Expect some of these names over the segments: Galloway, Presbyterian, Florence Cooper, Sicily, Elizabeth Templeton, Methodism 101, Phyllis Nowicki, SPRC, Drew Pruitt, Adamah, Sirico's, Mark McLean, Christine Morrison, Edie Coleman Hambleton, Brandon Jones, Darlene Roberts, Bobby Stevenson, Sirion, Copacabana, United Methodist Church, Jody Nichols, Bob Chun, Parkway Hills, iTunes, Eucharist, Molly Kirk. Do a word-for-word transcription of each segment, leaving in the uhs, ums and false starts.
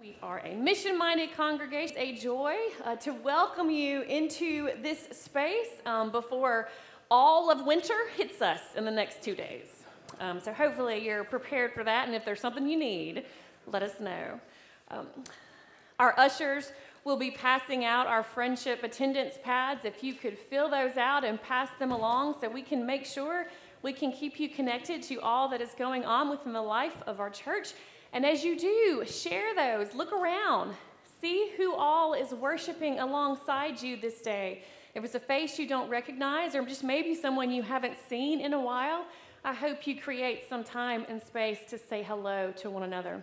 We are a mission-minded congregation. It's a joy uh, to welcome you into this space um, before all of winter hits us in the next two days. Um, so hopefully you're prepared for that, and if there's something you need, let us know. Um, our ushers will be passing out our friendship attendance pads. If you could fill those out and pass them along so we can make sure we can keep you connected to all that is going on within the life of our church. And as you do, share those, look around, see who all is worshiping alongside you this day. If it's a face you don't recognize or just maybe someone you haven't seen in a while, I hope you create some time and space to say hello to one another.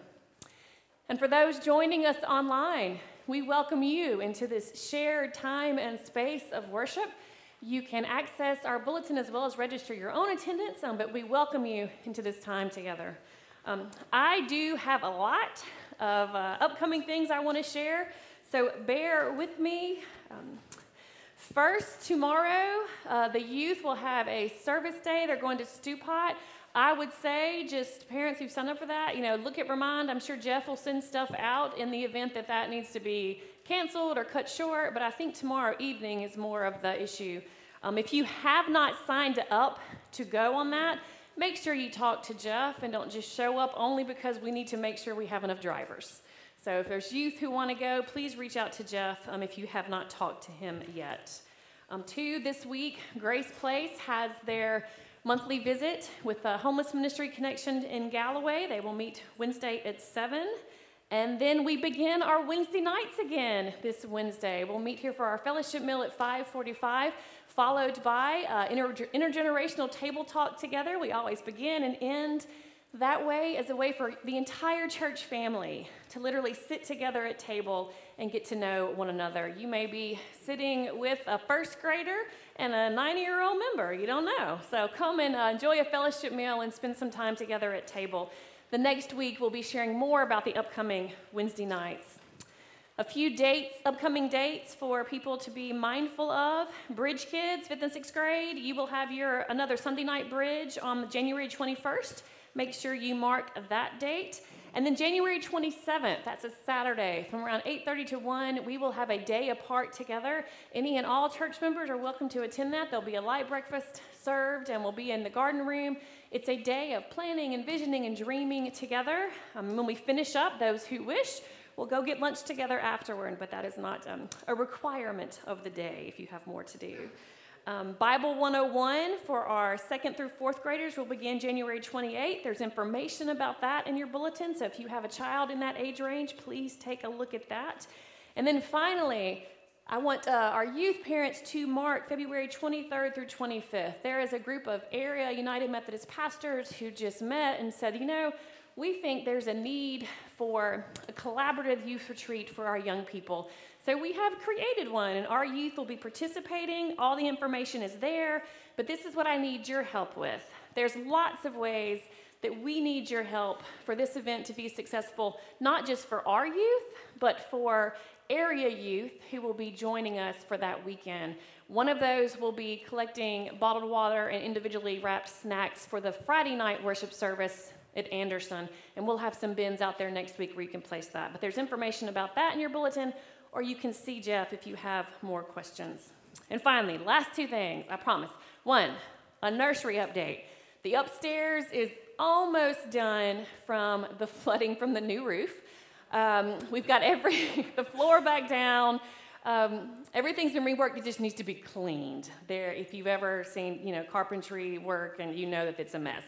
And for those joining us online, we welcome you into this shared time and space of worship. You can access our bulletin as well as register your own attendance, um, but we welcome you into this time together. Um, I do have a lot of uh, upcoming things I want to share, so bear with me. Um, first, tomorrow, uh, the youth will have a service day. They're going to Stew Pot. I would say, just parents who've signed up for that, you know, look at Remind. I'm sure Jeff will send stuff out in the event that that needs to be canceled or cut short, but I think tomorrow evening is more of the issue. Um, if you have not signed up to go on that, make sure you talk to Jeff and don't just show up only because we need to make sure we have enough drivers. So if there's youth who want to go, please reach out to Jeff um, if you have not talked to him yet. Um, two, this week, Grace Place has their monthly visit with the Homeless Ministry Connection in Galloway. They will meet Wednesday at seven. And then we begin our Wednesday nights again this Wednesday. We'll meet here for our fellowship meal at five forty-five. Followed by uh, inter intergenerational table talk together. We always begin and end that way as a way for the entire church family to literally sit together at table and get to know one another. You may be sitting with a first grader and a ninety-year-old member. You don't know. So come and uh, enjoy a fellowship meal and spend some time together at table. The next week, we'll be sharing more about the upcoming Wednesday nights. A few dates, upcoming dates for people to be mindful of. Bridge kids, fifth and sixth grade, you will have your another Sunday night bridge on January twenty-first. Make sure you mark that date. And then January twenty-seventh, that's a Saturday, from around eight thirty to one, we will have a day apart together. Any and all church members are welcome to attend that. There'll be a light breakfast served, and we'll be in the garden room. It's a day of planning and visioning and dreaming together. Um, when we finish up, those who wish, we'll go get lunch together afterward, but that is not um, a requirement of the day if you have more to do. Um, Bible one oh one for our second through fourth graders will begin January twenty-eighth. There's information about that in your bulletin, so if you have a child in that age range, please take a look at that. And then finally, I want uh, our youth parents to mark February twenty-third through twenty-fifth. There is a group of area United Methodist pastors who just met and said, you know, we think there's a need for a collaborative youth retreat for our young people. So we have created one, and our youth will be participating. All the information is there, but this is what I need your help with. There's lots of ways that we need your help for this event to be successful, not just for our youth, but for area youth who will be joining us for that weekend. One of those will be collecting bottled water and individually wrapped snacks for the Friday night worship service at Anderson, and we'll have some bins out there next week where you can place that. But there's information about that in your bulletin, or you can see Jeff if you have more questions. And finally, last two things, I promise. One, a nursery update. The upstairs is almost done from the flooding from the new roof. Um, we've got every the floor back down. Um, everything's been reworked. It just needs to be cleaned. There, if you've ever seen, you know, carpentry work, and you know that it's a mess.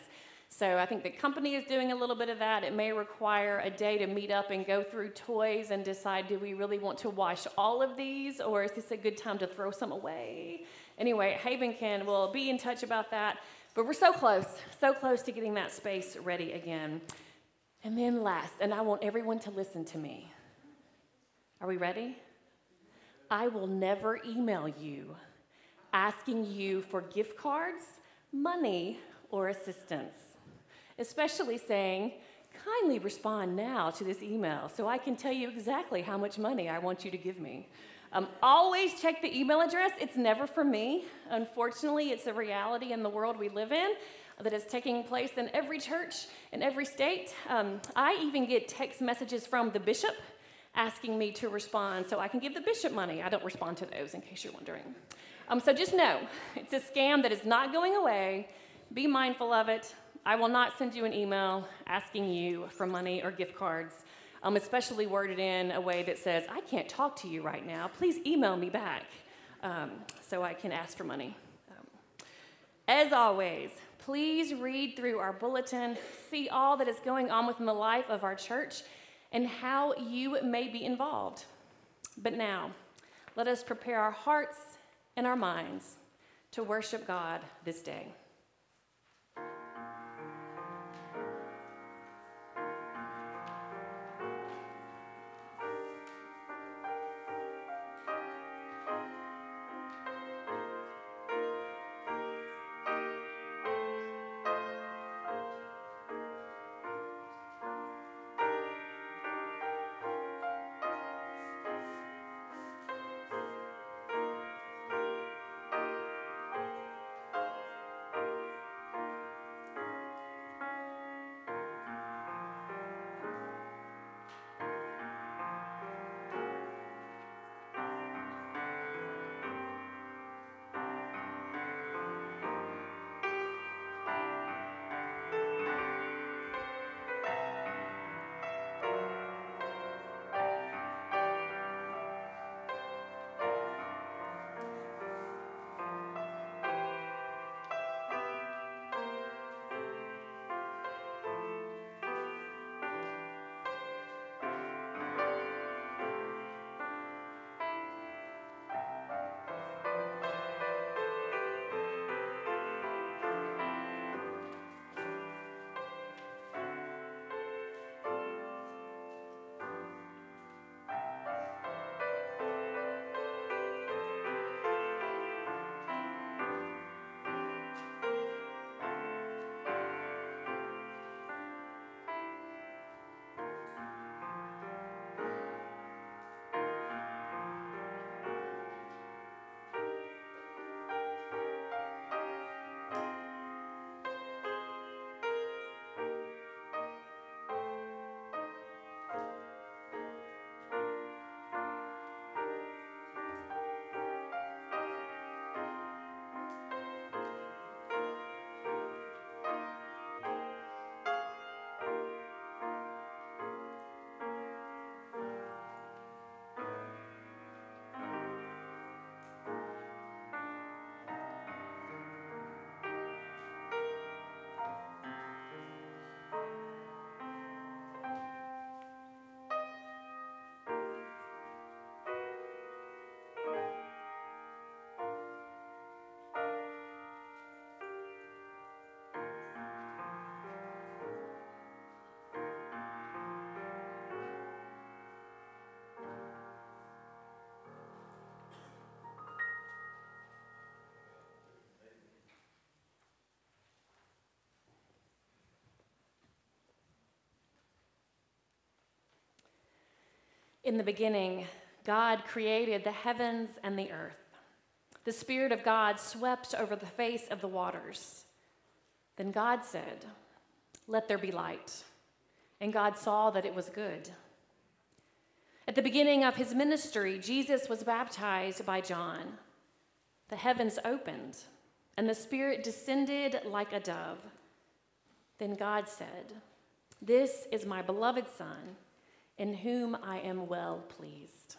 So I think the company is doing a little bit of that. It may require a day to meet up and go through toys and decide, do we really want to wash all of these, or is this a good time to throw some away? Anyway, Havenkin will be in touch about that. But we're so close, so close to getting that space ready again. And then last, and I want everyone to listen to me. Are we ready? I will never email you asking you for gift cards, money, or assistance, especially saying, kindly respond now to this email so I can tell you exactly how much money I want you to give me. Um, always check the email address. It's never for me. Unfortunately, it's a reality in the world we live in that is taking place in every church, in every state. Um, I even get text messages from the bishop asking me to respond so I can give the bishop money. I don't respond to those, in case you're wondering. Um, so just know, it's a scam that is not going away. Be mindful of it. I will not send you an email asking you for money or gift cards, um, especially worded in a way that says, I can't talk to you right now. Please email me back um, so I can ask for money. Um, as always, please read through our bulletin, see all that is going on within the life of our church, and how you may be involved. But now, let us prepare our hearts and our minds to worship God this day. In the beginning, God created the heavens and the earth. The Spirit of God swept over the face of the waters. Then God said, "Let there be light." And God saw that it was good. At the beginning of his ministry, Jesus was baptized by John. The heavens opened, and the Spirit descended like a dove. Then God said, "This is my beloved Son, in whom I am well pleased."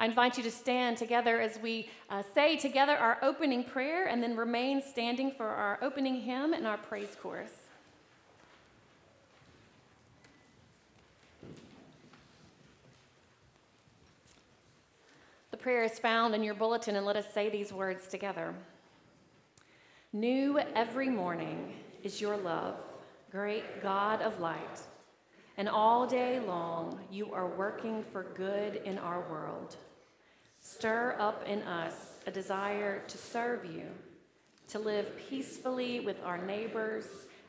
I invite you to stand together as we uh, say together our opening prayer, and then remain standing for our opening hymn and our praise chorus. The prayer is found in your bulletin, and let us say these words together. New every morning is your love, great God of light. And all day long, you are working for good in our world. Stir up in us a desire to serve you, to live peacefully with our neighbors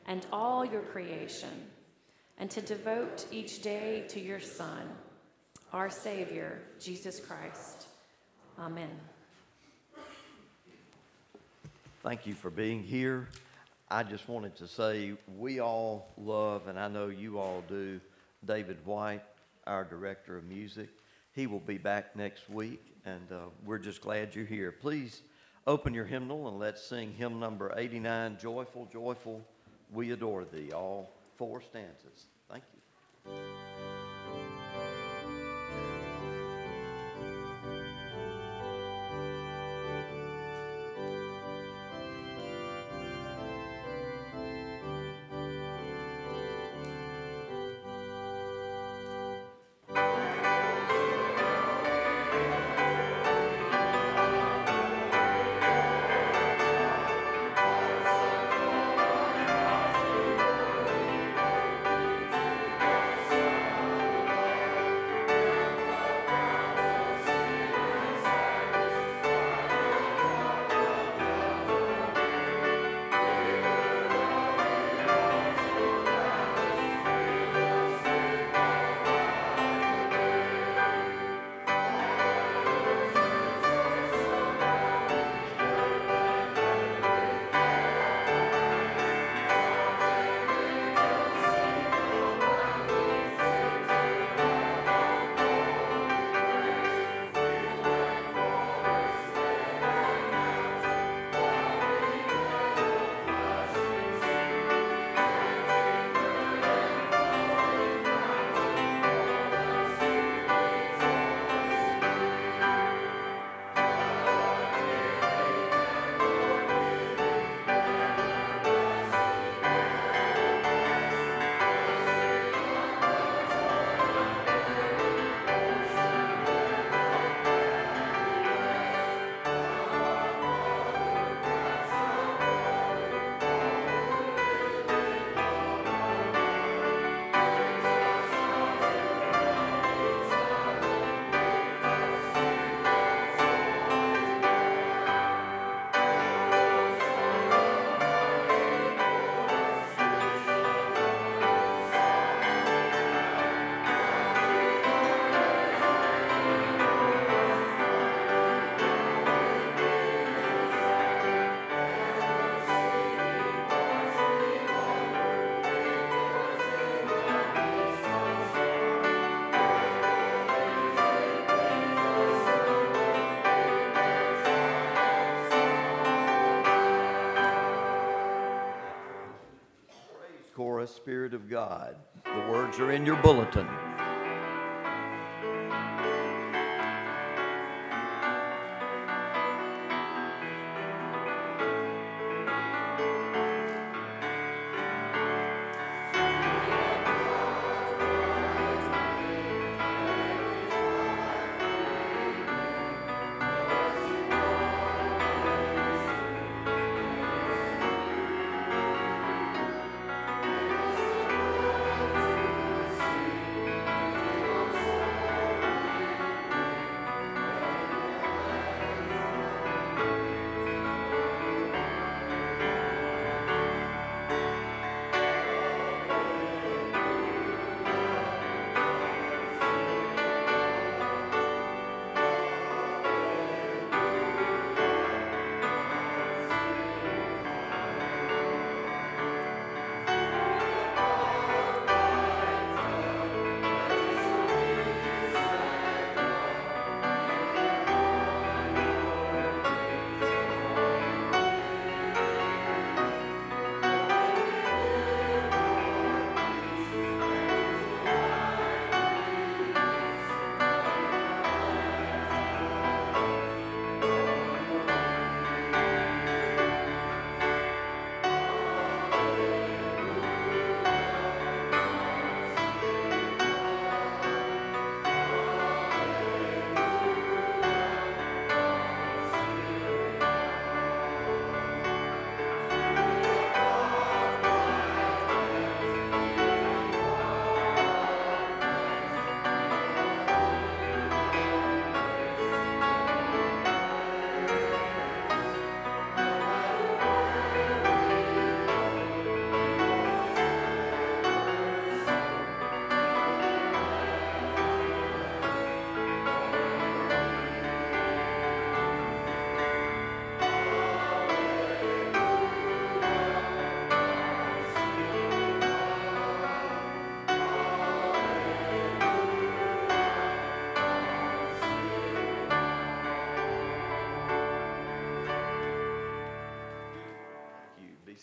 and all your creation, and to devote each day to your Son, our Savior, Jesus Christ. Amen. Thank you for being here. I just wanted to say we all love, and I know you all do, David White. our director of music. He will be back next week, and uh, we're just glad you're here. Please open your hymnal, and let's sing hymn number eighty-nine, Joyful, Joyful, We Adore Thee, all four stanzas. Thank you. Spirit of God. The words are in your bulletin.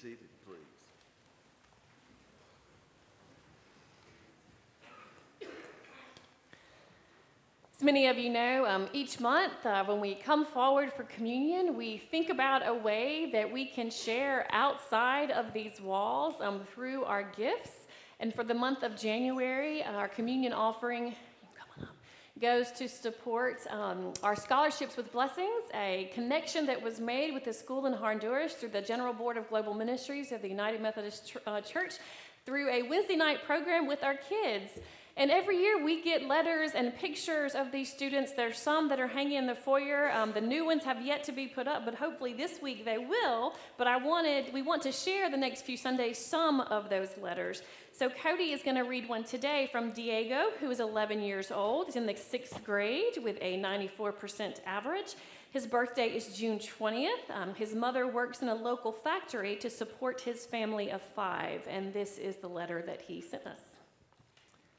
seated, please. As many of you know, um, each month uh, when we come forward for communion, we think about a way that we can share outside of these walls um, through our gifts. And for the month of January, uh, our communion offering come on up, goes to support um, our Scholarships with Blessings, a connection that was made with the school in Honduras through the General Board of Global Ministries of the United Methodist Ch- uh, Church through a Wednesday night program with our kids. And every year we get letters and pictures of these students. There's some that are hanging in the foyer. Um, the new ones have yet to be put up, but hopefully this week they will. But I wanted, we want to share the next few Sundays some of those letters. So Cody is gonna read one today from Diego, who is eleven years old. He's in the sixth grade with a ninety-four percent average. His birthday is June twentieth. Um, his mother works in a local factory to support his family of five. And this is the letter that he sent us.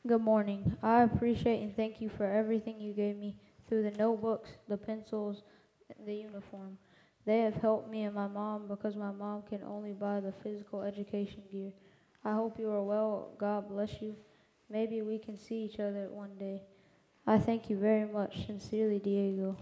Good morning. I appreciate and thank you for everything you gave me through the notebooks, the pencils, the uniform. They have helped me and my mom because my mom can only buy the physical education gear. I hope you are well. God bless you. Maybe we can see each other one day. I thank you very much. Sincerely, Diego.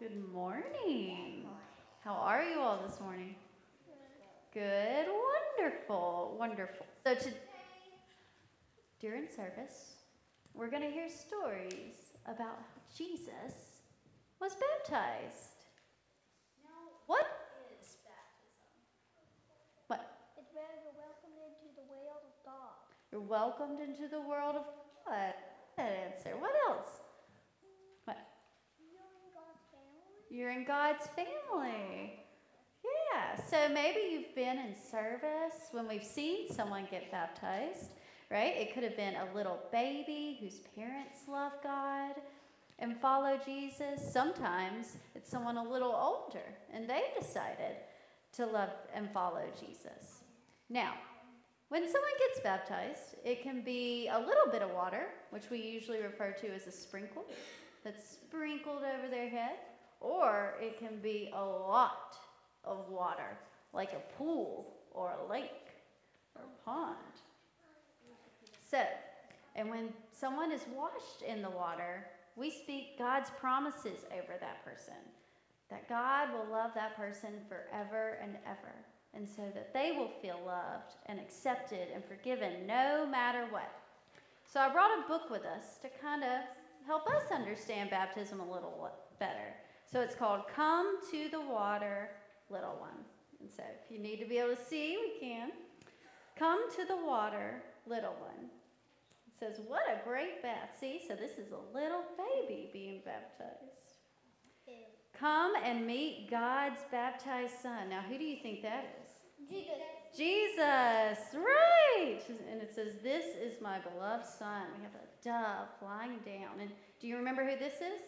Good morning. How are you all this morning? Good. Wonderful. Wonderful. So today, during service, we're going to hear stories about how Jesus was baptized. Now, what is baptism? What? It's where you're welcomed into the world of God. You're welcomed into the world of God. That answer. What else? You're in God's family. Yeah, so maybe you've been in service when we've seen someone get baptized, right? It could have been a little baby whose parents love God and follow Jesus. Sometimes it's someone a little older, and they decided to love and follow Jesus. Now, when someone gets baptized, it can be a little bit of water, which we usually refer to as a sprinkle, that's sprinkled over their head. Or it can be a lot of water, like a pool or a lake or a pond. So, and when someone is washed in the water, we speak God's promises over that person, that God will love that person forever and ever, and so that they will feel loved and accepted and forgiven no matter what. So I brought a book with us to kind of help us understand baptism a little better. So it's called Come to the Water, Little One. And so if you need to be able to see, we can. Come to the Water, Little One. It says, what a great bath. See, so this is a little baby being baptized. Yeah. Come and meet God's baptized son. Now, who do you think that is? Jesus. Jesus, right. And it says, this is my beloved son. We have a dove flying down. And do you remember who this is?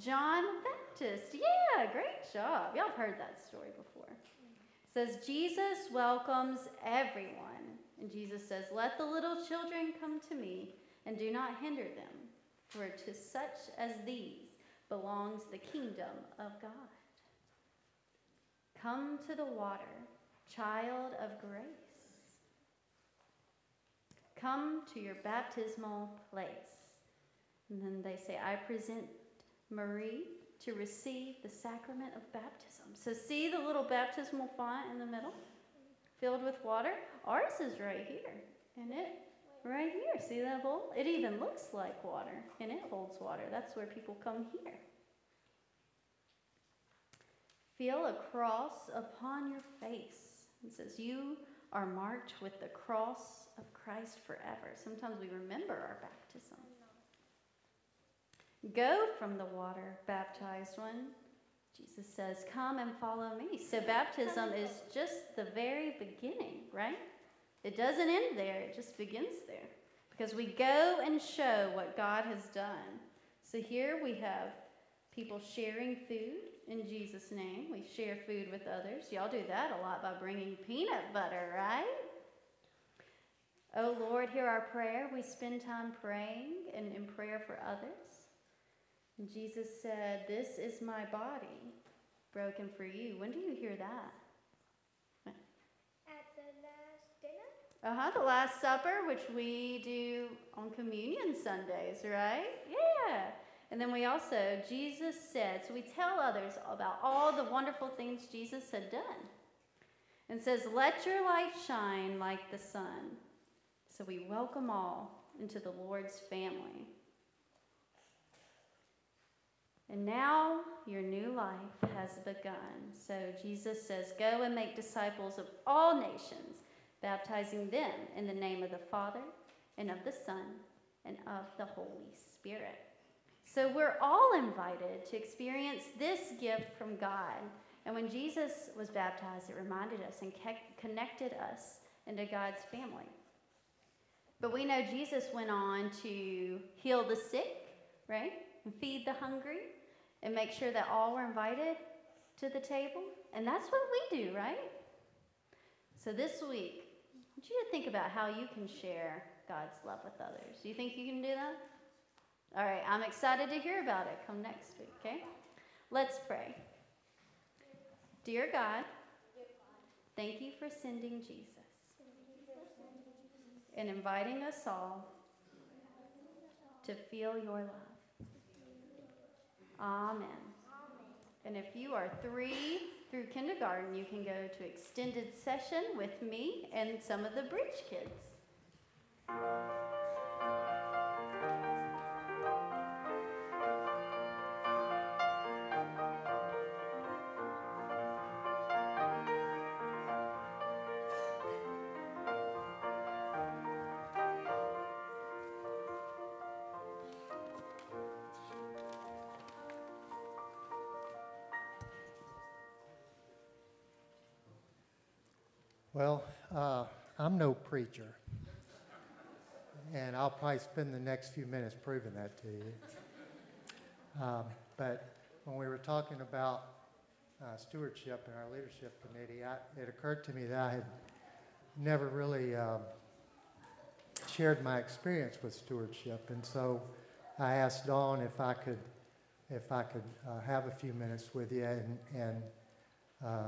John Baptist. Yeah, great job. Y'all have heard that story before. It says, Jesus welcomes everyone. And Jesus says, let the little children come to me and do not hinder them, for to such as these belongs the kingdom of God. Come to the water, child of grace. Come to your baptismal place. And then they say, I present Marie to receive the sacrament of baptism. So see the little baptismal font in the middle, filled with water? Ours is right here, and it, right here, see that bowl? It even looks like water, and it holds water. That's where people come here. Feel a cross upon your face. It says, you are marked with the cross of Christ forever. Sometimes we remember our baptism. Go from the water, baptized one. Jesus says, come and follow me. So baptism is just the very beginning, right? It doesn't end there. It just begins there. Because we go and show what God has done. So here we have people sharing food in Jesus' name. We share food with others. Y'all do that a lot by bringing peanut butter, right? Oh, Lord, hear our prayer. We spend time praying and in prayer for others. And Jesus said, this is my body broken for you. When do you hear that? At the Last Dinner. Uh-huh, the Last Supper, which we do on Communion Sundays, right? Yeah. And then we also, Jesus said, so we tell others about all the wonderful things Jesus had done. And says, let your light shine like the sun. So we welcome all into the Lord's family. And now your new life has begun. So Jesus says, go and make disciples of all nations, baptizing them in the name of the Father and of the Son and of the Holy Spirit. So we're all invited to experience this gift from God. And when Jesus was baptized, it reminded us and connected us into God's family. But we know Jesus went on to heal the sick, right? And feed the hungry and make sure that all were invited to the table. And that's what we do, right? So this week, I want you to think about how you can share God's love with others. Do you think you can do that? All right, I'm excited to hear about it. Come next week, okay? Let's pray. Dear God, thank you for sending Jesus. And inviting us all to feel your love. Amen. And if you are three through kindergarten, you can go to extended session with me and some of the bridge kids. Well, uh, I'm no preacher, and I'll probably spend the next few minutes proving that to you. Um, but when we were talking about uh, stewardship in our leadership committee, I, it occurred to me that I had never really um, shared my experience with stewardship, and so I asked Dawn if I could, if I could uh, have a few minutes with you, and. and uh,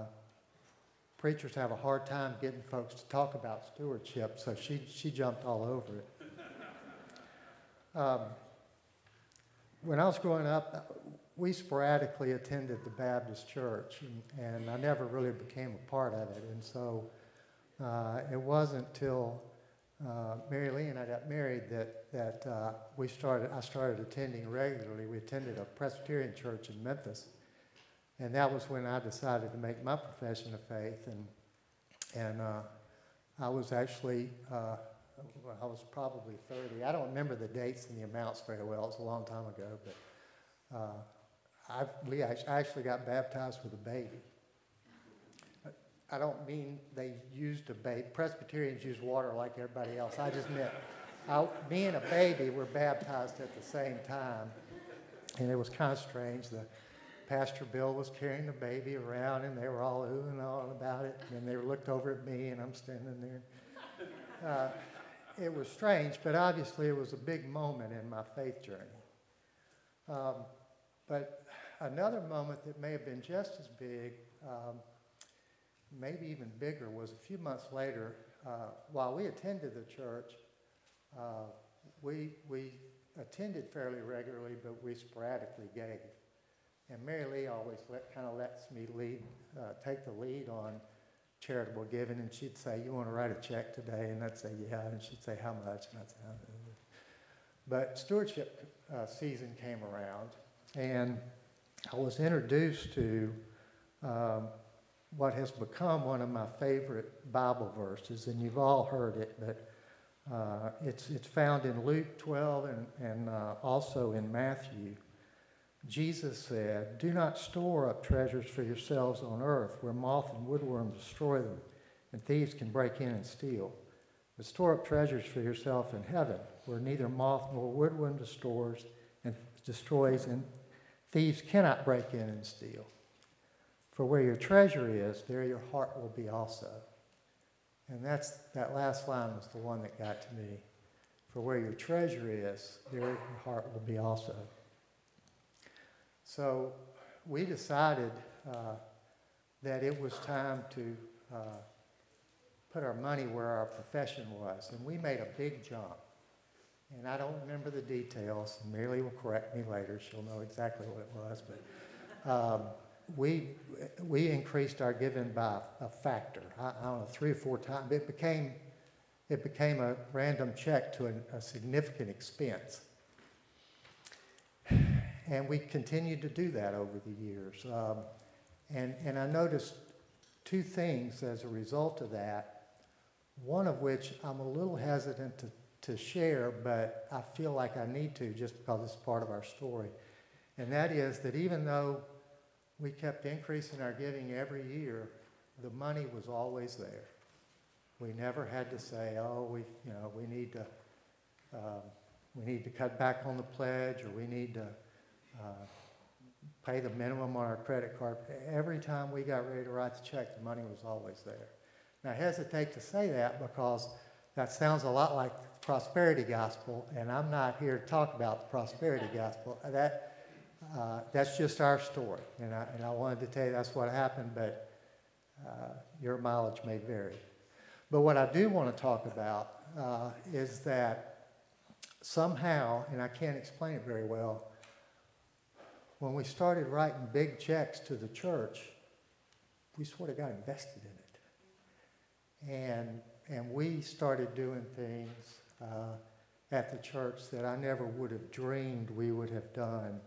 Preachers have a hard time getting folks to talk about stewardship, so she, she jumped all over it. Um, when I was growing up, we sporadically attended the Baptist church, and, and I never really became a part of it. And so uh, it wasn't till uh, Mary Lee and I got married that, that uh, we started, I started attending regularly. We attended a Presbyterian church in Memphis. And that was when I decided to make my profession of faith, and and uh, I was actually, uh, I was probably thirty. I don't remember the dates and the amounts very well. It's a long time ago, but uh, I we actually got baptized with a baby. I don't mean they used a baby. Presbyterians use water like everybody else. I just meant I, me and a baby were baptized at the same time, and it was kind of strange. The Pastor Bill was carrying the baby around, and they were all ooh and all about it. And they looked over at me, and I'm standing there. Uh, it was strange, but obviously it was a big moment in my faith journey. Um, but another moment that may have been just as big, um, maybe even bigger, was a few months later. Uh, while we attended the church, uh, we, we attended fairly regularly, but we sporadically gave. And Mary Lee always let, kind of lets me lead, uh, take the lead on charitable giving. And she'd say, you want to write a check today? And I'd say, yeah. And she'd say, how much? And I'd say, how much? But stewardship uh, season came around. And I was introduced to um, what has become one of my favorite Bible verses. And you've all heard it, but uh, it's, it's found in Luke twelve and, and uh, also in Matthew. Jesus said, "Do not store up treasures for yourselves on earth, where moth and woodworm destroy them, and thieves can break in and steal. But store up treasures for yourself in heaven, where neither moth nor woodworm destroys, and destroys, and thieves cannot break in and steal. For where your treasure is, there your heart will be also." And that's that last line was the one that got to me. For where your treasure is, there your heart will be also. So we decided uh, that it was time to uh, put our money where our profession was, and we made a big jump. And I don't remember the details, and Mary Lee will correct me later, she'll know exactly what it was, but um, we we increased our giving by a factor, I, I don't know, three or four times. It became, it became a random check to an, a significant expense. And we continued to do that over the years. Um, and, and I noticed two things as a result of that, one of which I'm a little hesitant to, to share, but I feel like I need to just because it's part of our story. And that is that even though we kept increasing our giving every year, the money was always there. We never had to say, oh, we, you know, we need to, um, we need to cut back on the pledge, or we need to Uh, pay the minimum on our credit card. Every time we got ready to write the check, the money was always there. Now, I hesitate to say that because that sounds a lot like the prosperity gospel, and I'm not here to talk about the prosperity gospel. That uh, that's just our story, and I, and I wanted to tell you that's what happened, but uh, your mileage may vary. But what I do want to talk about uh, is that somehow, and I can't explain it very well, when we started writing big checks to the church, we sort of got invested in it. And, and we started doing things uh, at the church that I never would have dreamed we would have done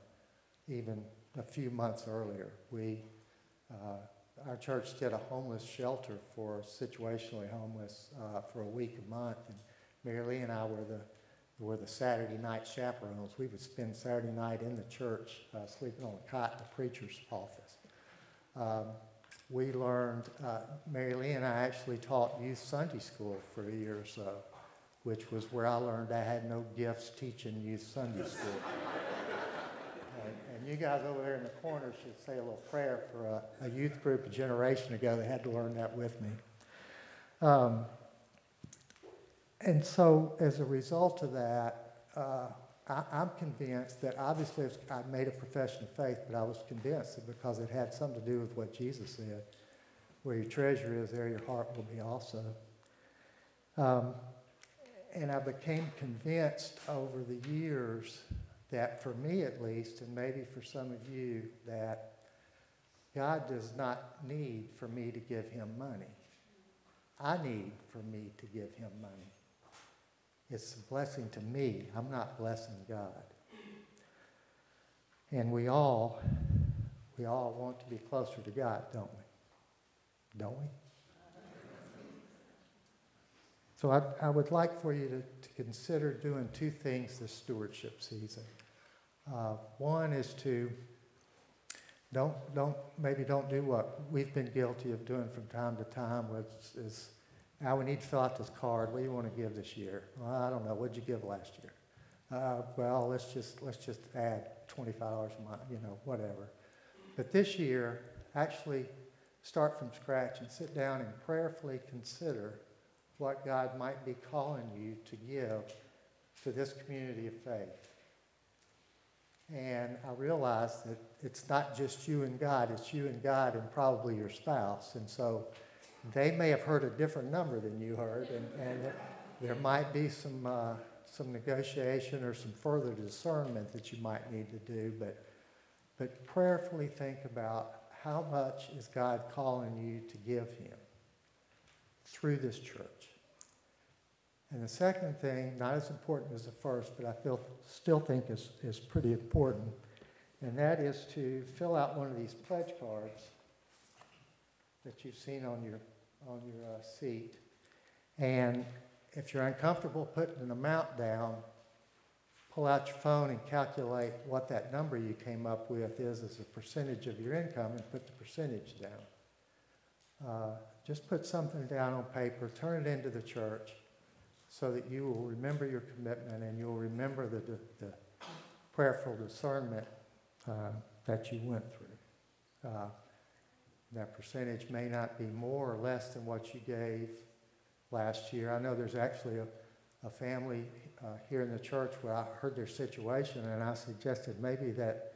even a few months earlier. We, uh, our church did a homeless shelter for situationally homeless uh, for a week, a month, and Mary Lee and I were the were the Saturday night chaperones. We would spend Saturday night in the church, uh, sleeping on a cot in the preacher's office. Um, we learned, uh, Mary Lee and I actually taught youth Sunday school for a year or so, which was where I learned I had no gifts teaching youth Sunday school. and, and you guys over there in the corner should say a little prayer for a, a youth group a generation ago that had to learn that with me. Um, And so, as a result of that, uh, I, I'm convinced that obviously I made a profession of faith, but I was convinced that because it had something to do with what Jesus said, where your treasure is, there your heart will be also. Um, and I became convinced over the years that, for me at least, and maybe for some of you, that God does not need for me to give him money. I need for me to give him money. It's a blessing to me. I'm not blessing God. And we all, we all want to be closer to God, don't we? Don't we? So I, I would like for you to, to consider doing two things this stewardship season. Uh, one is to don't, don't, maybe don't do what we've been guilty of doing from time to time, which is, now we need to fill out this card. What do you want to give this year? Well, I don't know. What did you give last year? Uh, well, let's just let's just add twenty-five dollars a month, you know, whatever. But this year, actually start from scratch and sit down and prayerfully consider what God might be calling you to give to this community of faith. And I realized that it's not just you and God, it's you and God and probably your spouse. And so they may have heard a different number than you heard, and, and there might be some uh, some negotiation or some further discernment that you might need to do, but, but prayerfully think about how much is God calling you to give him through this church. And the second thing, not as important as the first, but I feel, still think is, is pretty important, and that is to fill out one of these pledge cards that you've seen on your, on your uh, seat. And if you're uncomfortable putting an amount down, pull out your phone and calculate what that number you came up with is as a percentage of your income and put the percentage down. Uh, just put something down on paper, turn it into the church so that you will remember your commitment and you'll remember the, the, the prayerful discernment uh, that you went through. Uh, that percentage may not be more or less than what you gave last year. I know there's actually a, a family uh, here in the church where I heard their situation, and I suggested maybe that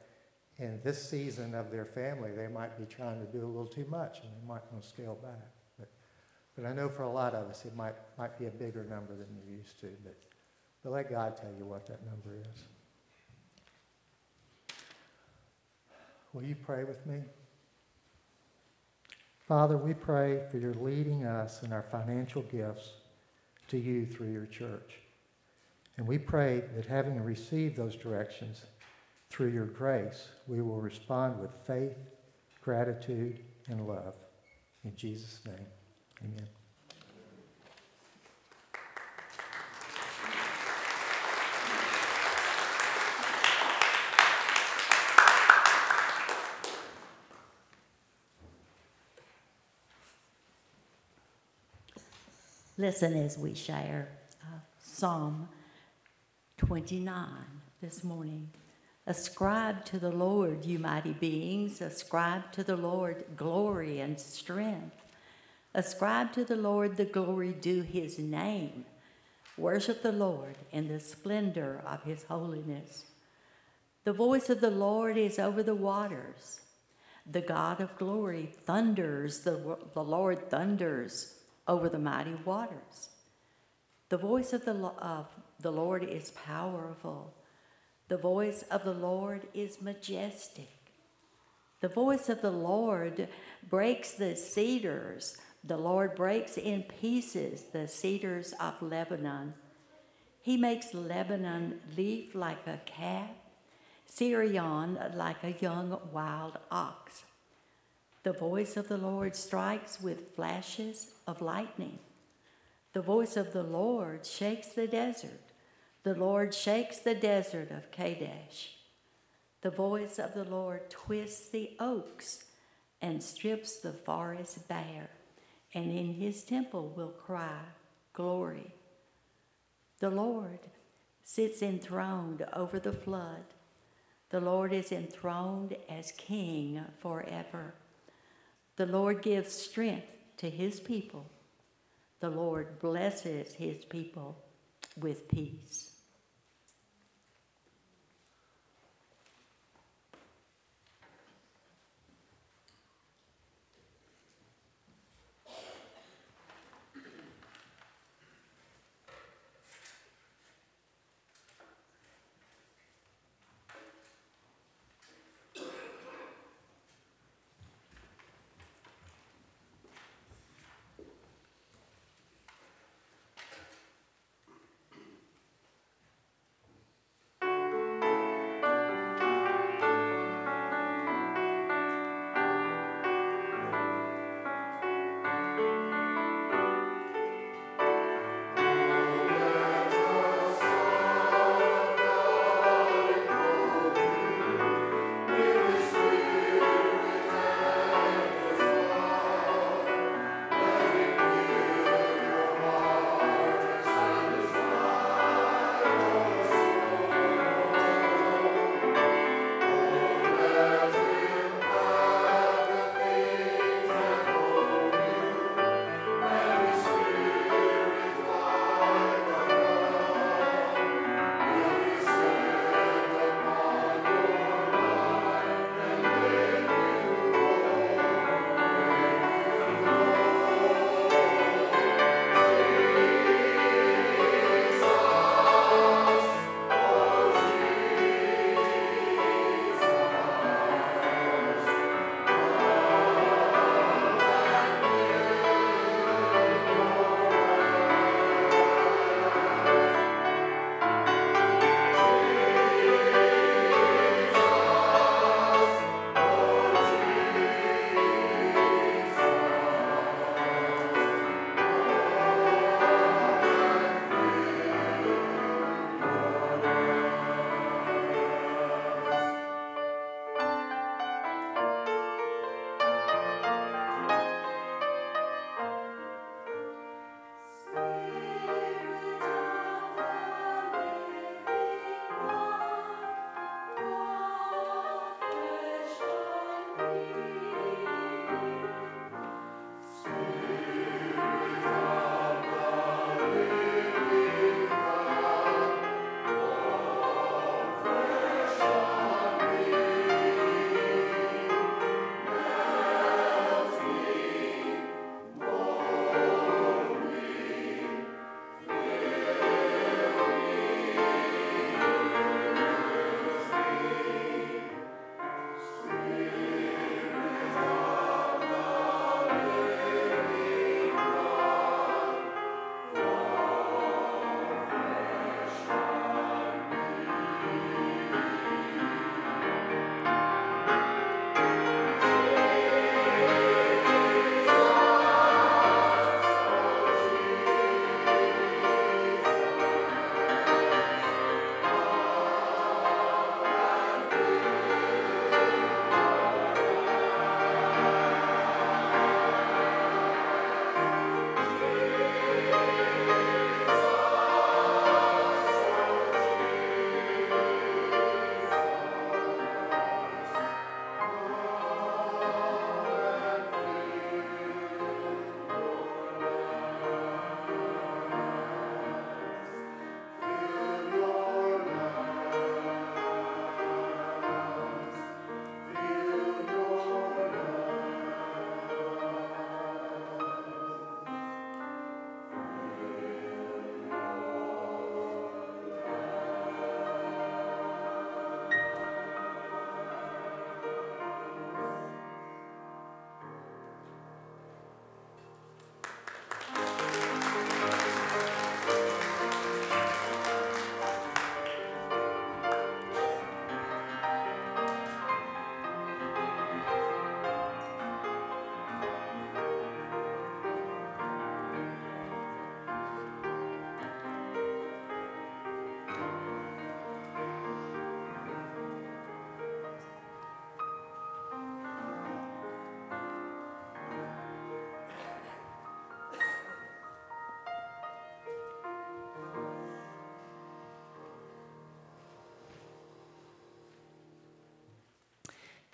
in this season of their family, they might be trying to do a little too much, and they might want to scale back. But, but I know for a lot of us, it might, might be a bigger number than you're used to, but, but let God tell you what that number is. Will you pray with me? Father, we pray for your leading us in our financial gifts to you through your church. And we pray that having received those directions through your grace, we will respond with faith, gratitude, and love. In Jesus' name, amen. Listen as we share uh, Psalm twenty-nine this morning. Ascribe to the Lord, you mighty beings. Ascribe to the Lord glory and strength. Ascribe to the Lord the glory due his name. Worship the Lord in the splendor of his holiness. The voice of the Lord is over the waters. The God of glory thunders. The, the Lord thunders over the mighty waters. The voice of the, of the Lord is powerful. The voice of the Lord is majestic. The voice of the Lord breaks the cedars. The Lord breaks in pieces the cedars of Lebanon. He makes Lebanon leap like a calf, Sirion like a young wild ox. The voice of the Lord strikes with flashes of lightning. The voice of the Lord shakes the desert. The Lord shakes the desert of Kadesh. The voice of the Lord twists the oaks and strips the forest bare, and in his temple will cry, glory. The Lord sits enthroned over the flood. The Lord is enthroned as king forever. The Lord gives strength to his people. The Lord blesses his people with peace.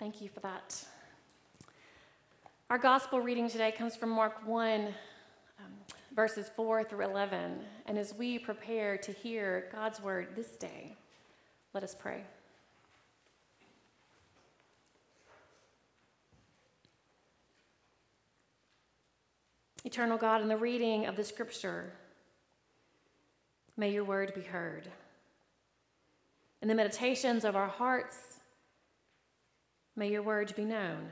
Thank you for that. Our gospel reading today comes from Mark one, um, verses four through eleven. And as we prepare to hear God's word this day, let us pray. Eternal God, in the reading of the scripture, may your word be heard. In the meditations of our hearts, may your word be known.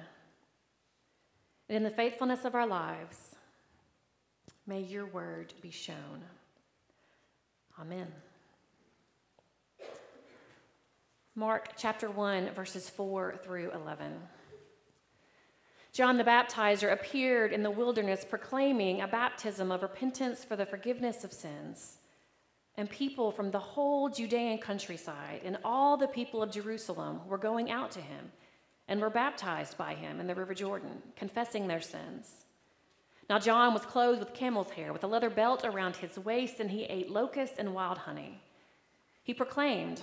And in the faithfulness of our lives, may your word be shown. Amen. Mark chapter one, verses four through eleven. John the Baptizer appeared in the wilderness proclaiming a baptism of repentance for the forgiveness of sins. And people from the whole Judean countryside and all the people of Jerusalem were going out to him and were baptized by him in the river Jordan, confessing their sins. Now John was clothed with camel's hair, with a leather belt around his waist, and he ate locusts and wild honey. He proclaimed,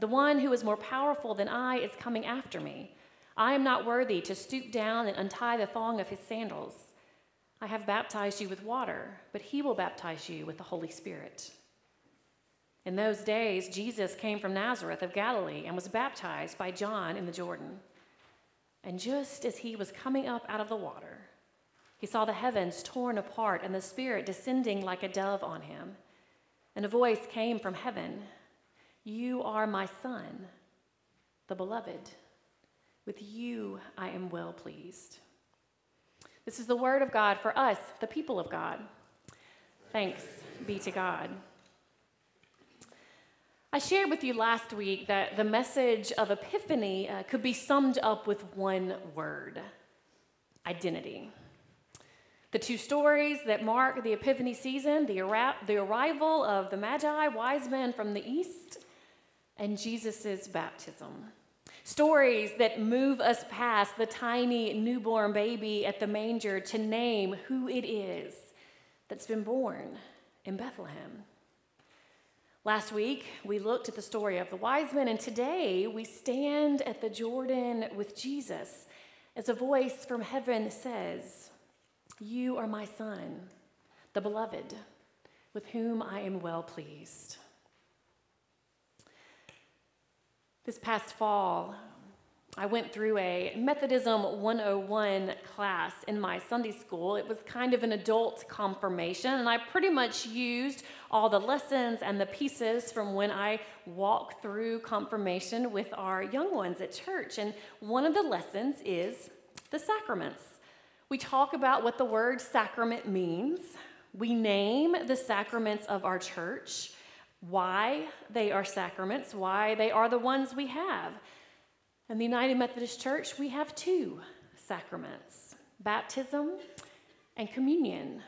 "The one who is more powerful than I is coming after me. I am not worthy to stoop down and untie the thong of his sandals. I have baptized you with water, but he will baptize you with the Holy Spirit." In those days, Jesus came from Nazareth of Galilee and was baptized by John in the Jordan. And just as he was coming up out of the water, he saw the heavens torn apart and the Spirit descending like a dove on him. And a voice came from heaven, "You are my Son, the Beloved. With you I am well pleased." This is the word of God for us, the people of God. Thanks be to God. I shared with you last week that the message of Epiphany uh, could be summed up with one word: identity. The two stories that mark the Epiphany season, the, ar- the arrival of the Magi, wise men from the east, and Jesus' baptism. Stories that move us past the tiny newborn baby at the manger to name who it is that's been born in Bethlehem. Last week, we looked at the story of the wise men, and today we stand at the Jordan with Jesus as a voice from heaven says, "You are my Son, the Beloved, with whom I am well pleased." This past fall, I went through a Methodism one oh one class in my Sunday school. It was kind of an adult confirmation, and I pretty much used all the lessons and the pieces from when I walk through confirmation with our young ones at church. And one of the lessons is the sacraments. We talk about what the word sacrament means. We name the sacraments of our church, why they are sacraments, why they are the ones we have. In the United Methodist Church, we have two sacraments: baptism and communion,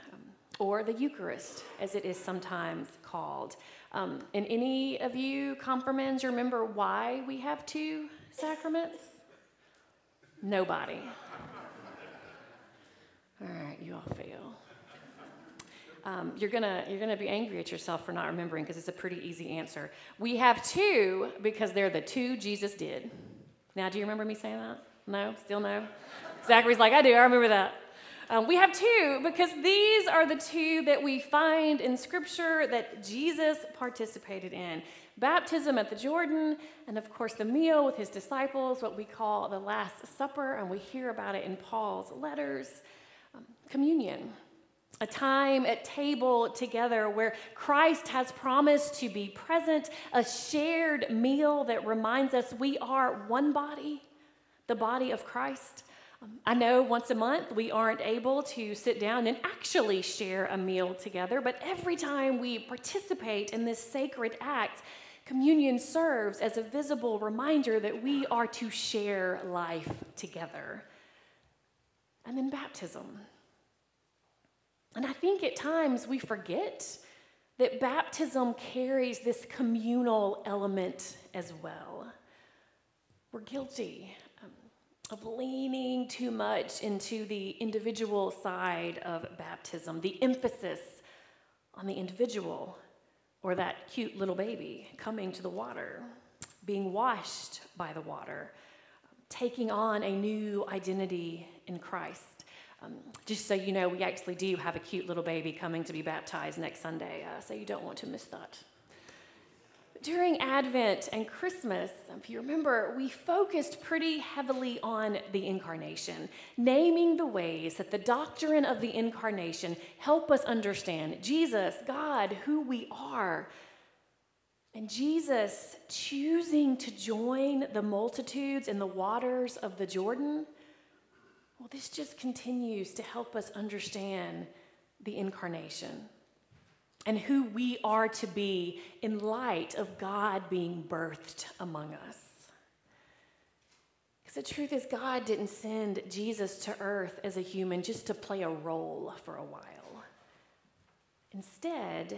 or the Eucharist, as it is sometimes called. Um, and any of you confirmands remember why we have two sacraments? Nobody. All right, you all fail. Um, you're gonna you're gonna be angry at yourself for not remembering, because it's a pretty easy answer. We have two because they're the two Jesus did. Now, do you remember me saying that? No? Still no? Zachary's like, I do. I remember that. Um, we have two because these are the two that we find in Scripture that Jesus participated in. Baptism at the Jordan, and of course the meal with his disciples, what we call the Last Supper, and we hear about it in Paul's letters. Um, communion, a time at table together where Christ has promised to be present, a shared meal that reminds us we are one body, the body of Christ. Um, I know once a month we aren't able to sit down and actually share a meal together, but every time we participate in this sacred act, communion serves as a visible reminder that we are to share life together. And then baptism. And I think at times we forget that baptism carries this communal element as well. We're guilty um, of leaning too much into the individual side of baptism, the emphasis on the individual, or that cute little baby coming to the water, being washed by the water, taking on a new identity in Christ. Um, just so you know, we actually do have a cute little baby coming to be baptized next Sunday, uh, so you don't want to miss that. During Advent and Christmas, if you remember, we focused pretty heavily on the incarnation, naming the ways that the doctrine of the incarnation help us understand Jesus, God, who we are. And Jesus choosing to join the multitudes in the waters of the Jordan, well, this just continues to help us understand the incarnation and who we are to be in light of God being birthed among us. Because the truth is, God didn't send Jesus to earth as a human just to play a role for a while. Instead,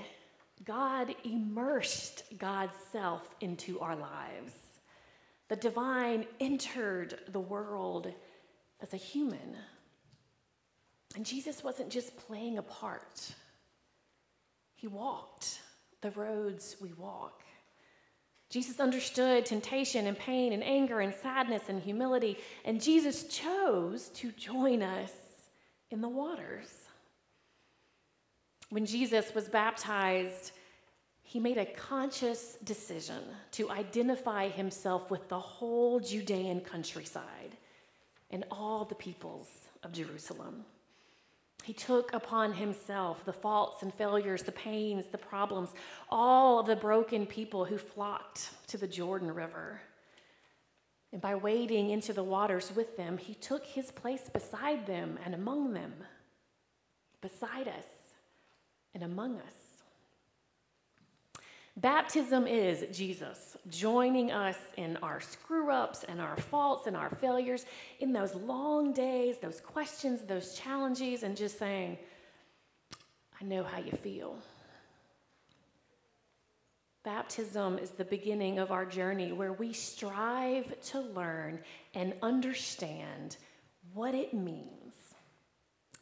God immersed God's self into our lives. The divine entered the world as a human. And Jesus wasn't just playing a part. He walked the roads we walk. Jesus understood temptation and pain and anger and sadness and humility, and Jesus chose to join us in the waters. When Jesus was baptized, he made a conscious decision to identify himself with the whole Judean countryside and all the peoples of Jerusalem. He took upon himself the faults and failures, the pains, the problems, all of the broken people who flocked to the Jordan River. And by wading into the waters with them, he took his place beside them and among them, beside us and among us. Baptism is Jesus joining us in our screw-ups and our faults and our failures, in those long days, those questions, those challenges, and just saying, I know how you feel. Baptism is the beginning of our journey where we strive to learn and understand what it means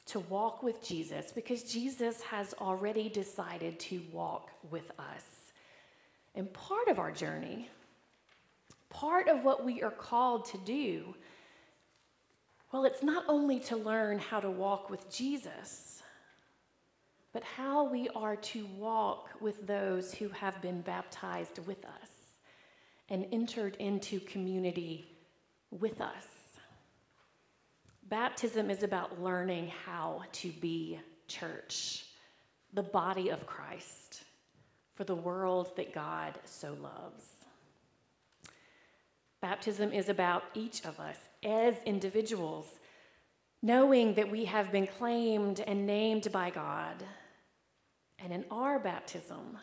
to walk with Jesus, because Jesus has already decided to walk with us. And part of our journey, part of what we are called to do, well, it's not only to learn how to walk with Jesus, but how we are to walk with those who have been baptized with us and entered into community with us. Baptism is about learning how to be church, the body of Christ, for the world that God so loves. Baptism is about each of us as individuals, knowing that we have been claimed and named by God. And in our baptism,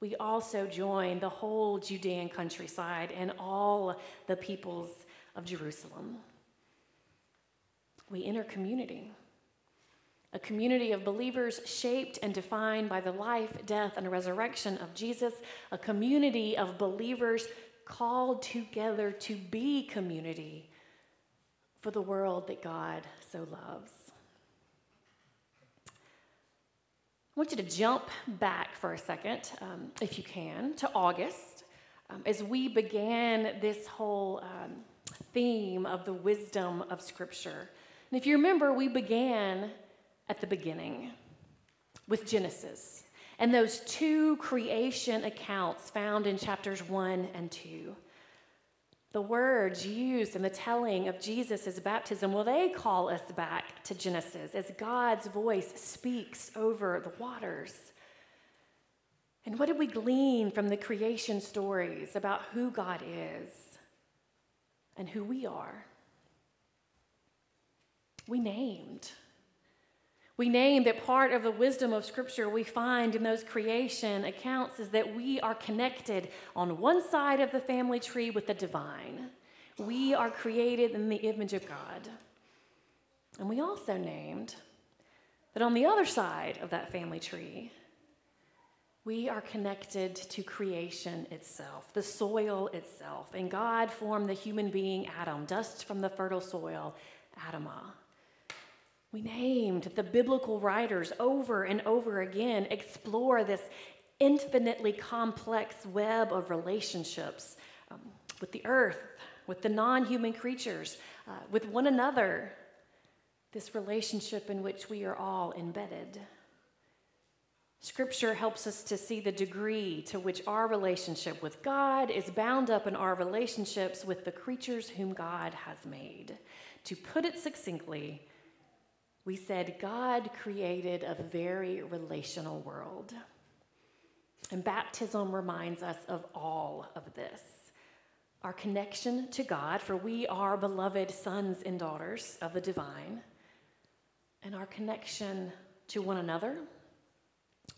we also join the whole Judean countryside and all the peoples of Jerusalem. We enter community. A community of believers shaped and defined by the life, death, and resurrection of Jesus. A community of believers called together to be community for the world that God so loves. I want you to jump back for a second, um, if you can, to August, um, as we began this whole um, theme of the wisdom of Scripture. And if you remember, we began at the beginning, with Genesis, and those two creation accounts found in chapters one and two. The words used in the telling of Jesus' baptism, well, they call us back to Genesis as God's voice speaks over the waters. And what did we glean from the creation stories about who God is and who we are? We named. We name that part of the wisdom of Scripture we find in those creation accounts is that we are connected on one side of the family tree with the divine. We are created in the image of God. And we also named that on the other side of that family tree, we are connected to creation itself, the soil itself. And God formed the human being, Adam, dust from the fertile soil, Adamah. We named the biblical writers over and over again explore this infinitely complex web of relationships um, with the earth, with the non-human creatures, uh, with one another, this relationship in which we are all embedded. Scripture helps us to see the degree to which our relationship with God is bound up in our relationships with the creatures whom God has made. To put it succinctly, we said God created a very relational world. And baptism reminds us of all of this. Our connection to God, for we are beloved sons and daughters of the divine, and our connection to one another.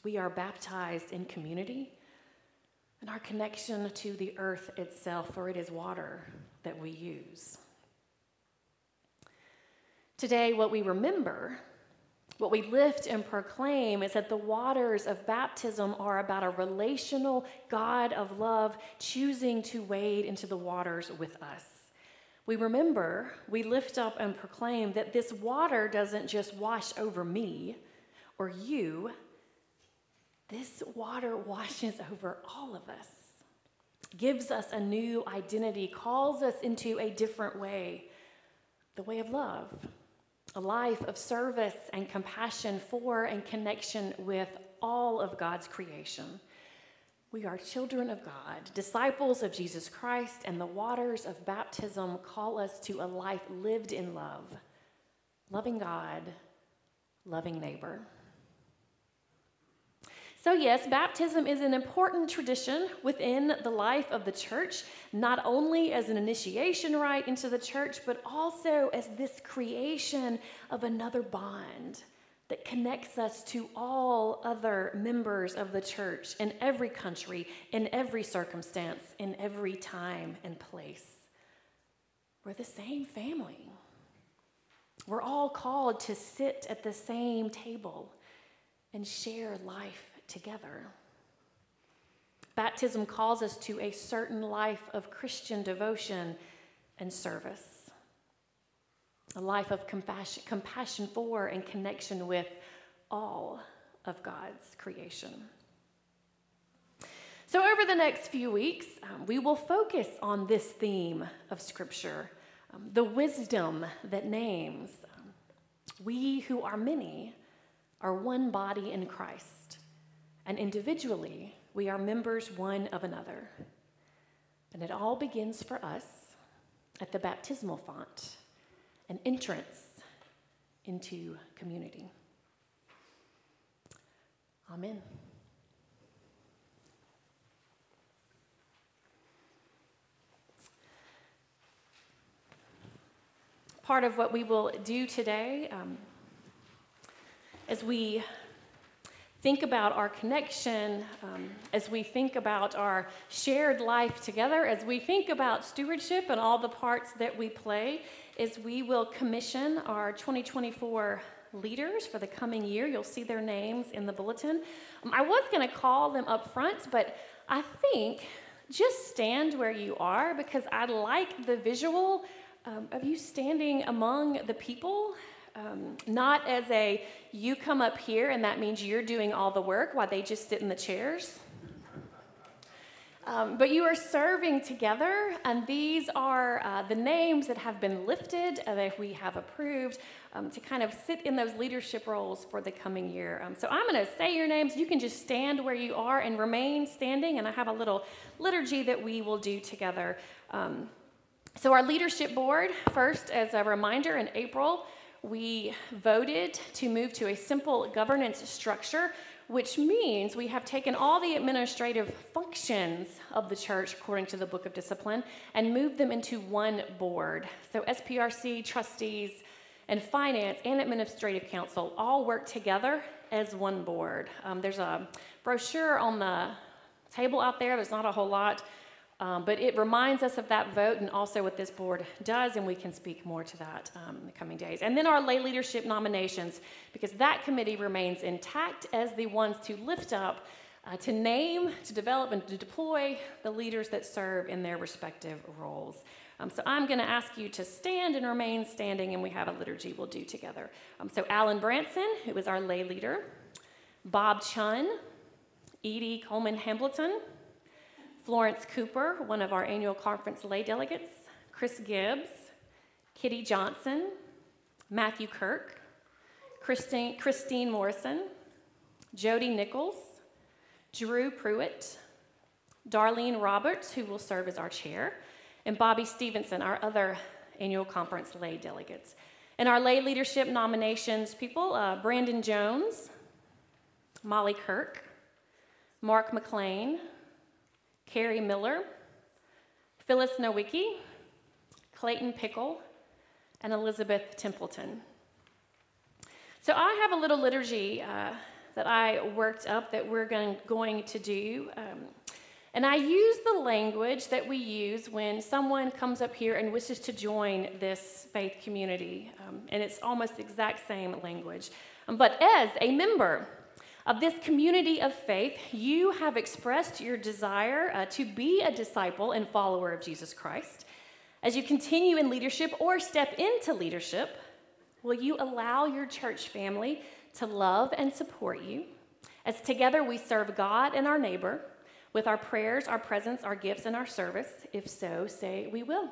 We are baptized in community, and our connection to the earth itself, for it is water that we use. Today, what we remember, what we lift and proclaim, is that the waters of baptism are about a relational God of love choosing to wade into the waters with us. We remember, we lift up and proclaim that this water doesn't just wash over me or you. This water washes over all of us, gives us a new identity, calls us into a different way, the way of love. A life of service and compassion for and connection with all of God's creation. We are children of God, disciples of Jesus Christ, and the waters of baptism call us to a life lived in love, loving God, loving neighbor. So yes, baptism is an important tradition within the life of the church, not only as an initiation rite into the church, but also as this creation of another bond that connects us to all other members of the church in every country, in every circumstance, in every time and place. We're the same family. We're all called to sit at the same table and share life together. Baptism calls us to a certain life of Christian devotion and service, a life of compassion, compassion for and connection with all of God's creation. So over the next few weeks, um, we will focus on this theme of Scripture, um, the wisdom that names. Um, we who are many are one body in Christ. And individually, we are members one of another. And it all begins for us at the baptismal font, an entrance into community. Amen. Part of what we will do today, um, as we think about our connection, um, as we think about our shared life together, as we think about stewardship and all the parts that we play, is we will commission our twenty twenty-four leaders for the coming year. You'll see their names in the bulletin. Um, I was going to call them up front, but I think just stand where you are, because I like the visual um, of you standing among the people. Um, not as a, you come up here and that means you're doing all the work while they just sit in the chairs. Um, but you are serving together, and these are uh, the names that have been lifted and that we have approved um, to kind of sit in those leadership roles for the coming year. Um, so I'm going to say your names. You can just stand where you are and remain standing, and I have a little liturgy that we will do together. Um, so our leadership board, first, as a reminder, in April, we voted to move to a simple governance structure, which means we have taken all the administrative functions of the church, according to the Book of Discipline, and moved them into one board. So S P R C, trustees, and finance and administrative council all work together as one board. Um, there's a brochure on the table out there. There's not a whole lot, um, but it reminds us of that vote and also what this board does, and we can speak more to that um, in the coming days. And then our lay leadership nominations, because that committee remains intact as the ones to lift up, uh, to name, to develop, and to deploy the leaders that serve in their respective roles. Um, so I'm going to ask you to stand and remain standing, and we have a liturgy we'll do together. Um, so Alan Branson, who is our lay leader, Bob Chun, Edie Coleman Hambleton, Florence Cooper, one of our annual conference lay delegates, Chris Gibbs, Kitty Johnson, Matthew Kirk, Christine, Christine Morrison, Jody Nichols, Drew Pruitt, Darlene Roberts, who will serve as our chair, and Bobby Stevenson, our other annual conference lay delegates. And our lay leadership nominations people, uh, Brandon Jones, Molly Kirk, Mark McLean, Carrie Miller, Phyllis Nowicki, Clayton Pickle, and Elizabeth Templeton. So I have a little liturgy uh, that I worked up that we're going, going to do. Um, and I use the language that we use when someone comes up here and wishes to join this faith community. Um, and it's almost the exact same language. Um, but as a member of this community of faith, you have expressed your desire uh, to be a disciple and follower of Jesus Christ. As you continue in leadership or step into leadership, will you allow your church family to love and support you as together we serve God and our neighbor with our prayers, our presence, our gifts, and our service? If so, say we will.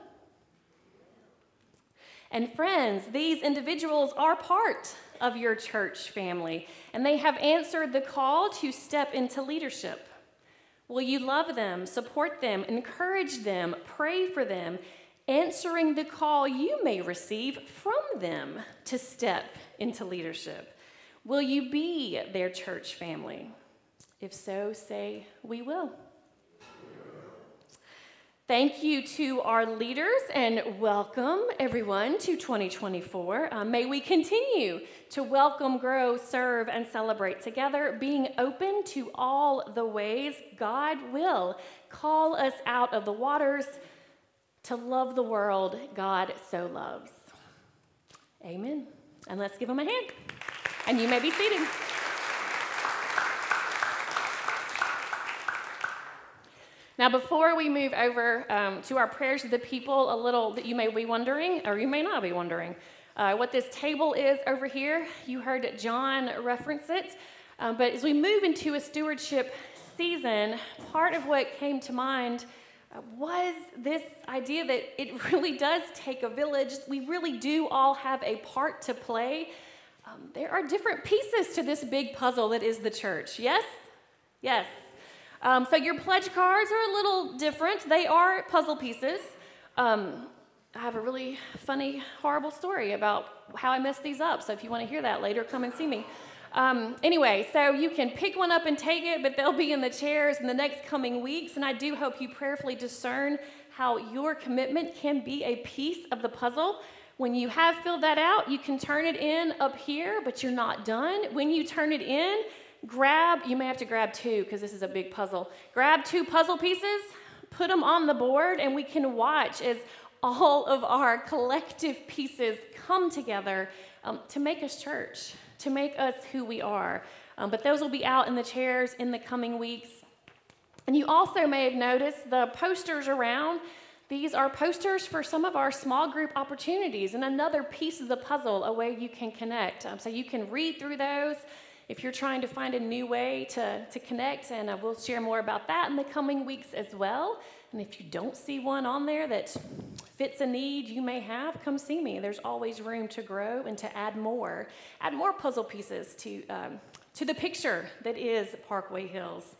And friends, these individuals are part of your church family, and they have answered the call to step into leadership. Will you love them, support them, encourage them, pray for them, answering the call you may receive from them to step into leadership? Will you be their church family? If so, say, we will. Thank you to our leaders, and welcome everyone to twenty twenty-four. Uh, may we continue to welcome, grow, serve, and celebrate together, being open to all the ways God will call us out of the waters to love the world God so loves. Amen. And let's give them a hand. And you may be seated. Now, before we move over um, to our prayers of the people, a little that you may be wondering, or you may not be wondering, uh, what this table is over here. You heard John reference it. Uh, but as we move into a stewardship season, part of what came to mind was this idea that it really does take a village. We really do all have a part to play. Um, there are different pieces to this big puzzle that is the church. Yes? Yes. Um, so your pledge cards are a little different. They are puzzle pieces. Um, I have a really funny, horrible story about how I messed these up. So if you want to hear that later, come and see me. Um, anyway, so you can pick one up and take it, but they'll be in the chairs in the next coming weeks, and I do hope you prayerfully discern how your commitment can be a piece of the puzzle. When you have filled that out, you can turn it in up here, but you're not done. When you turn it in, grab, you may have to grab two because this is a big puzzle. Grab two puzzle pieces, put them on the board, and we can watch as all of our collective pieces come together um, to make us church, to make us who we are. Um, but those will be out in the chairs in the coming weeks. And you also may have noticed the posters around. These are posters for some of our small group opportunities and another piece of the puzzle, a way you can connect. Um, so you can read through those if you're trying to find a new way to, to connect, and uh, we'll share more about that in the coming weeks as well. And if you don't see one on there that fits a need you may have, come see me. There's always room to grow and to add more, add more puzzle pieces to, um, to the picture that is Parkway Hills.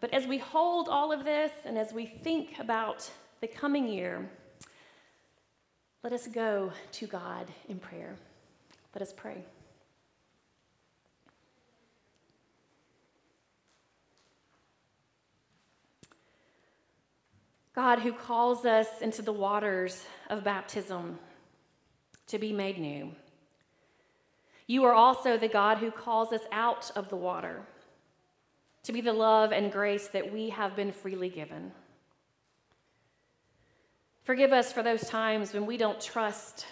But as we hold all of this and as we think about the coming year, let us go to God in prayer. Let us pray. God, who calls us into the waters of baptism to be made new, you are also the God who calls us out of the water to be the love and grace that we have been freely given. Forgive us for those times when we don't trust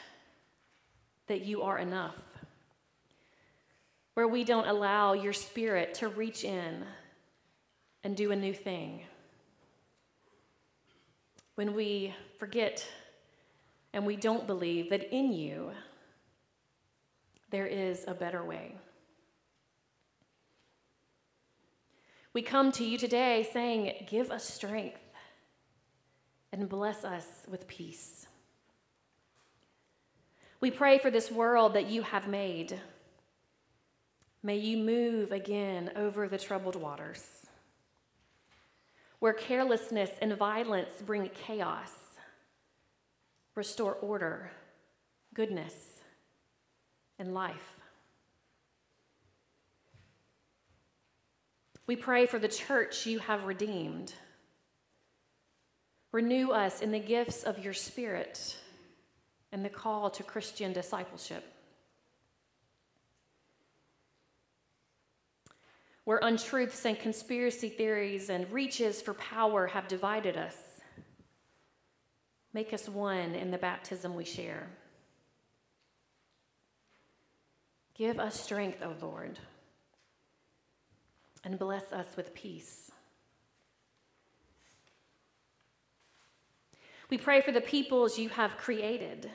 that you are enough, where we don't allow your Spirit to reach in and do a new thing, when we forget and we don't believe that in you there is a better way. We come to you today saying, give us strength. and bless us with peace. We pray for this world that you have made. May you move again over the troubled waters, where carelessness and violence bring chaos. Restore order, goodness, and life. We pray for the church you have redeemed. Renew us in the gifts of your Spirit and the call to Christian discipleship. Where untruths and conspiracy theories and reaches for power have divided us, make us one in the baptism we share. Give us strength, O Lord, and bless us with peace. We pray for the peoples you have created.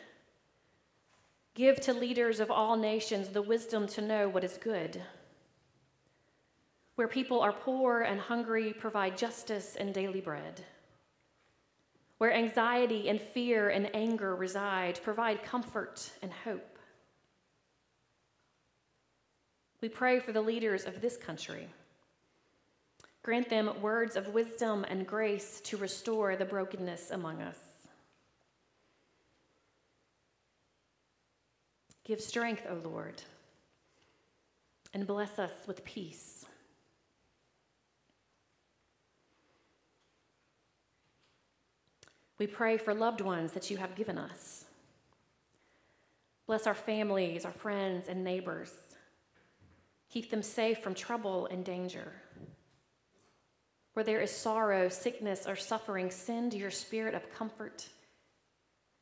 Give to leaders of all nations the wisdom to know what is good. Where people are poor and hungry, provide justice and daily bread. Where anxiety and fear and anger reside, provide comfort and hope. We pray for the leaders of this country. Grant them words of wisdom and grace to restore the brokenness among us. Give strength, O Lord, and bless us with peace. We pray for loved ones that you have given us. Bless our families, our friends, and neighbors. Keep them safe from trouble and danger. Where there is sorrow, sickness, or suffering, send your Spirit of comfort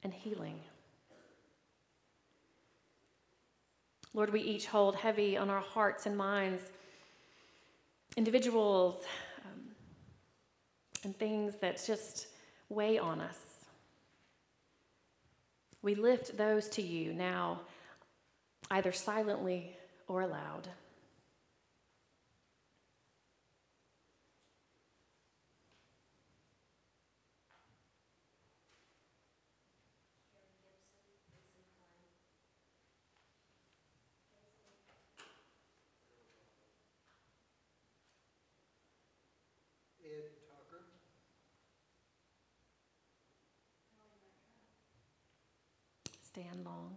and healing. Lord, we each hold heavy on our hearts and minds individuals um, and things that just weigh on us. We lift those to you now, either silently or aloud. Stand long.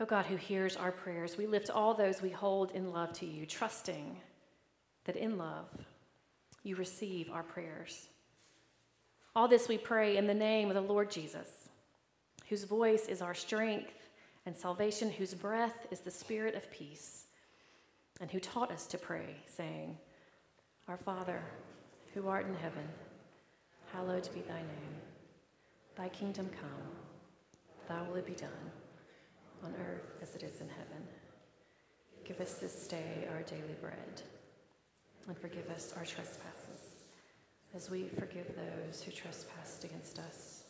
O God, who hears our prayers, we lift all those we hold in love to you, trusting that in love you receive our prayers. All this we pray in the name of the Lord Jesus, whose voice is our strength and salvation, whose breath is the Spirit of peace, and who taught us to pray, saying, Our Father, who art in heaven, hallowed be thy name. Thy kingdom come, thy will be done. On earth as it is in heaven. Give us this day our daily bread, and forgive us our trespasses, as we forgive those who trespass against us.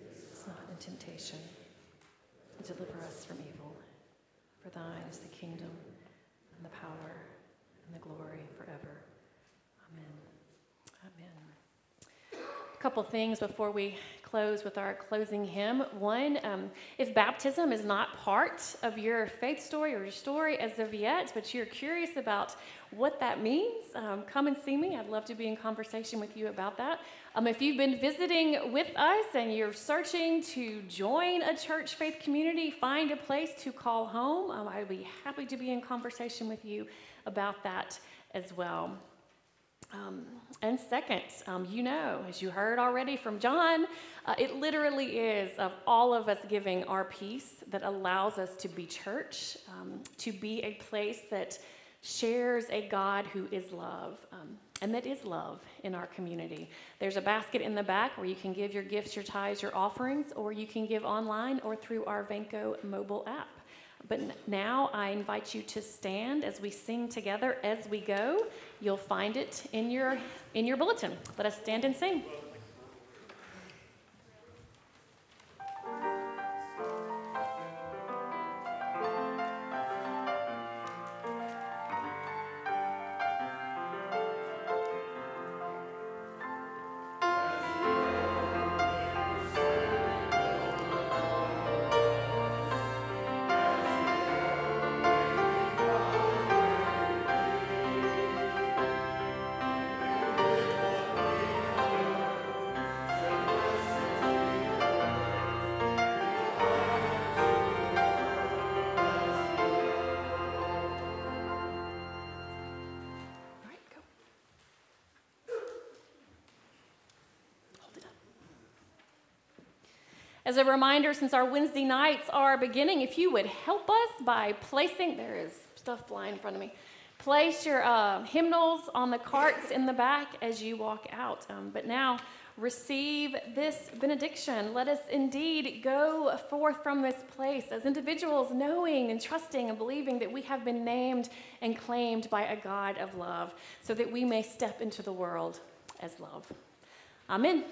Lead us not in temptation, and deliver us from evil. For thine is the kingdom, and the power, and the glory forever. Amen. Amen. A couple things before we close with our closing hymn. One, um, if baptism is not part of your faith story or your story as of yet, but you're curious about what that means, um, come and see me. I'd love to be in conversation with you about that. Um, if you've been visiting with us and you're searching to join a church faith community, find a place to call home. Um, I'd be happy to be in conversation with you about that as well. Um, and second, um, you know, as you heard already from John, uh, it literally is of all of us giving our piece that allows us to be church, um, to be a place that shares a God who is love, um, and that is love in our community. There's a basket in the back where you can give your gifts, your tithes, your offerings, or you can give online or through our Vanco mobile app. But now I invite you to stand as we sing together as we go. You'll find it in your, in your bulletin. Let us stand and sing. As a reminder, since our Wednesday nights are beginning, if you would help us by placing, there is stuff flying in front of me, place your uh, hymnals on the carts in the back as you walk out. Um, but now receive this benediction. Let us indeed go forth from this place as individuals, knowing and trusting and believing that we have been named and claimed by a God of love, so that we may step into the world as love. Amen.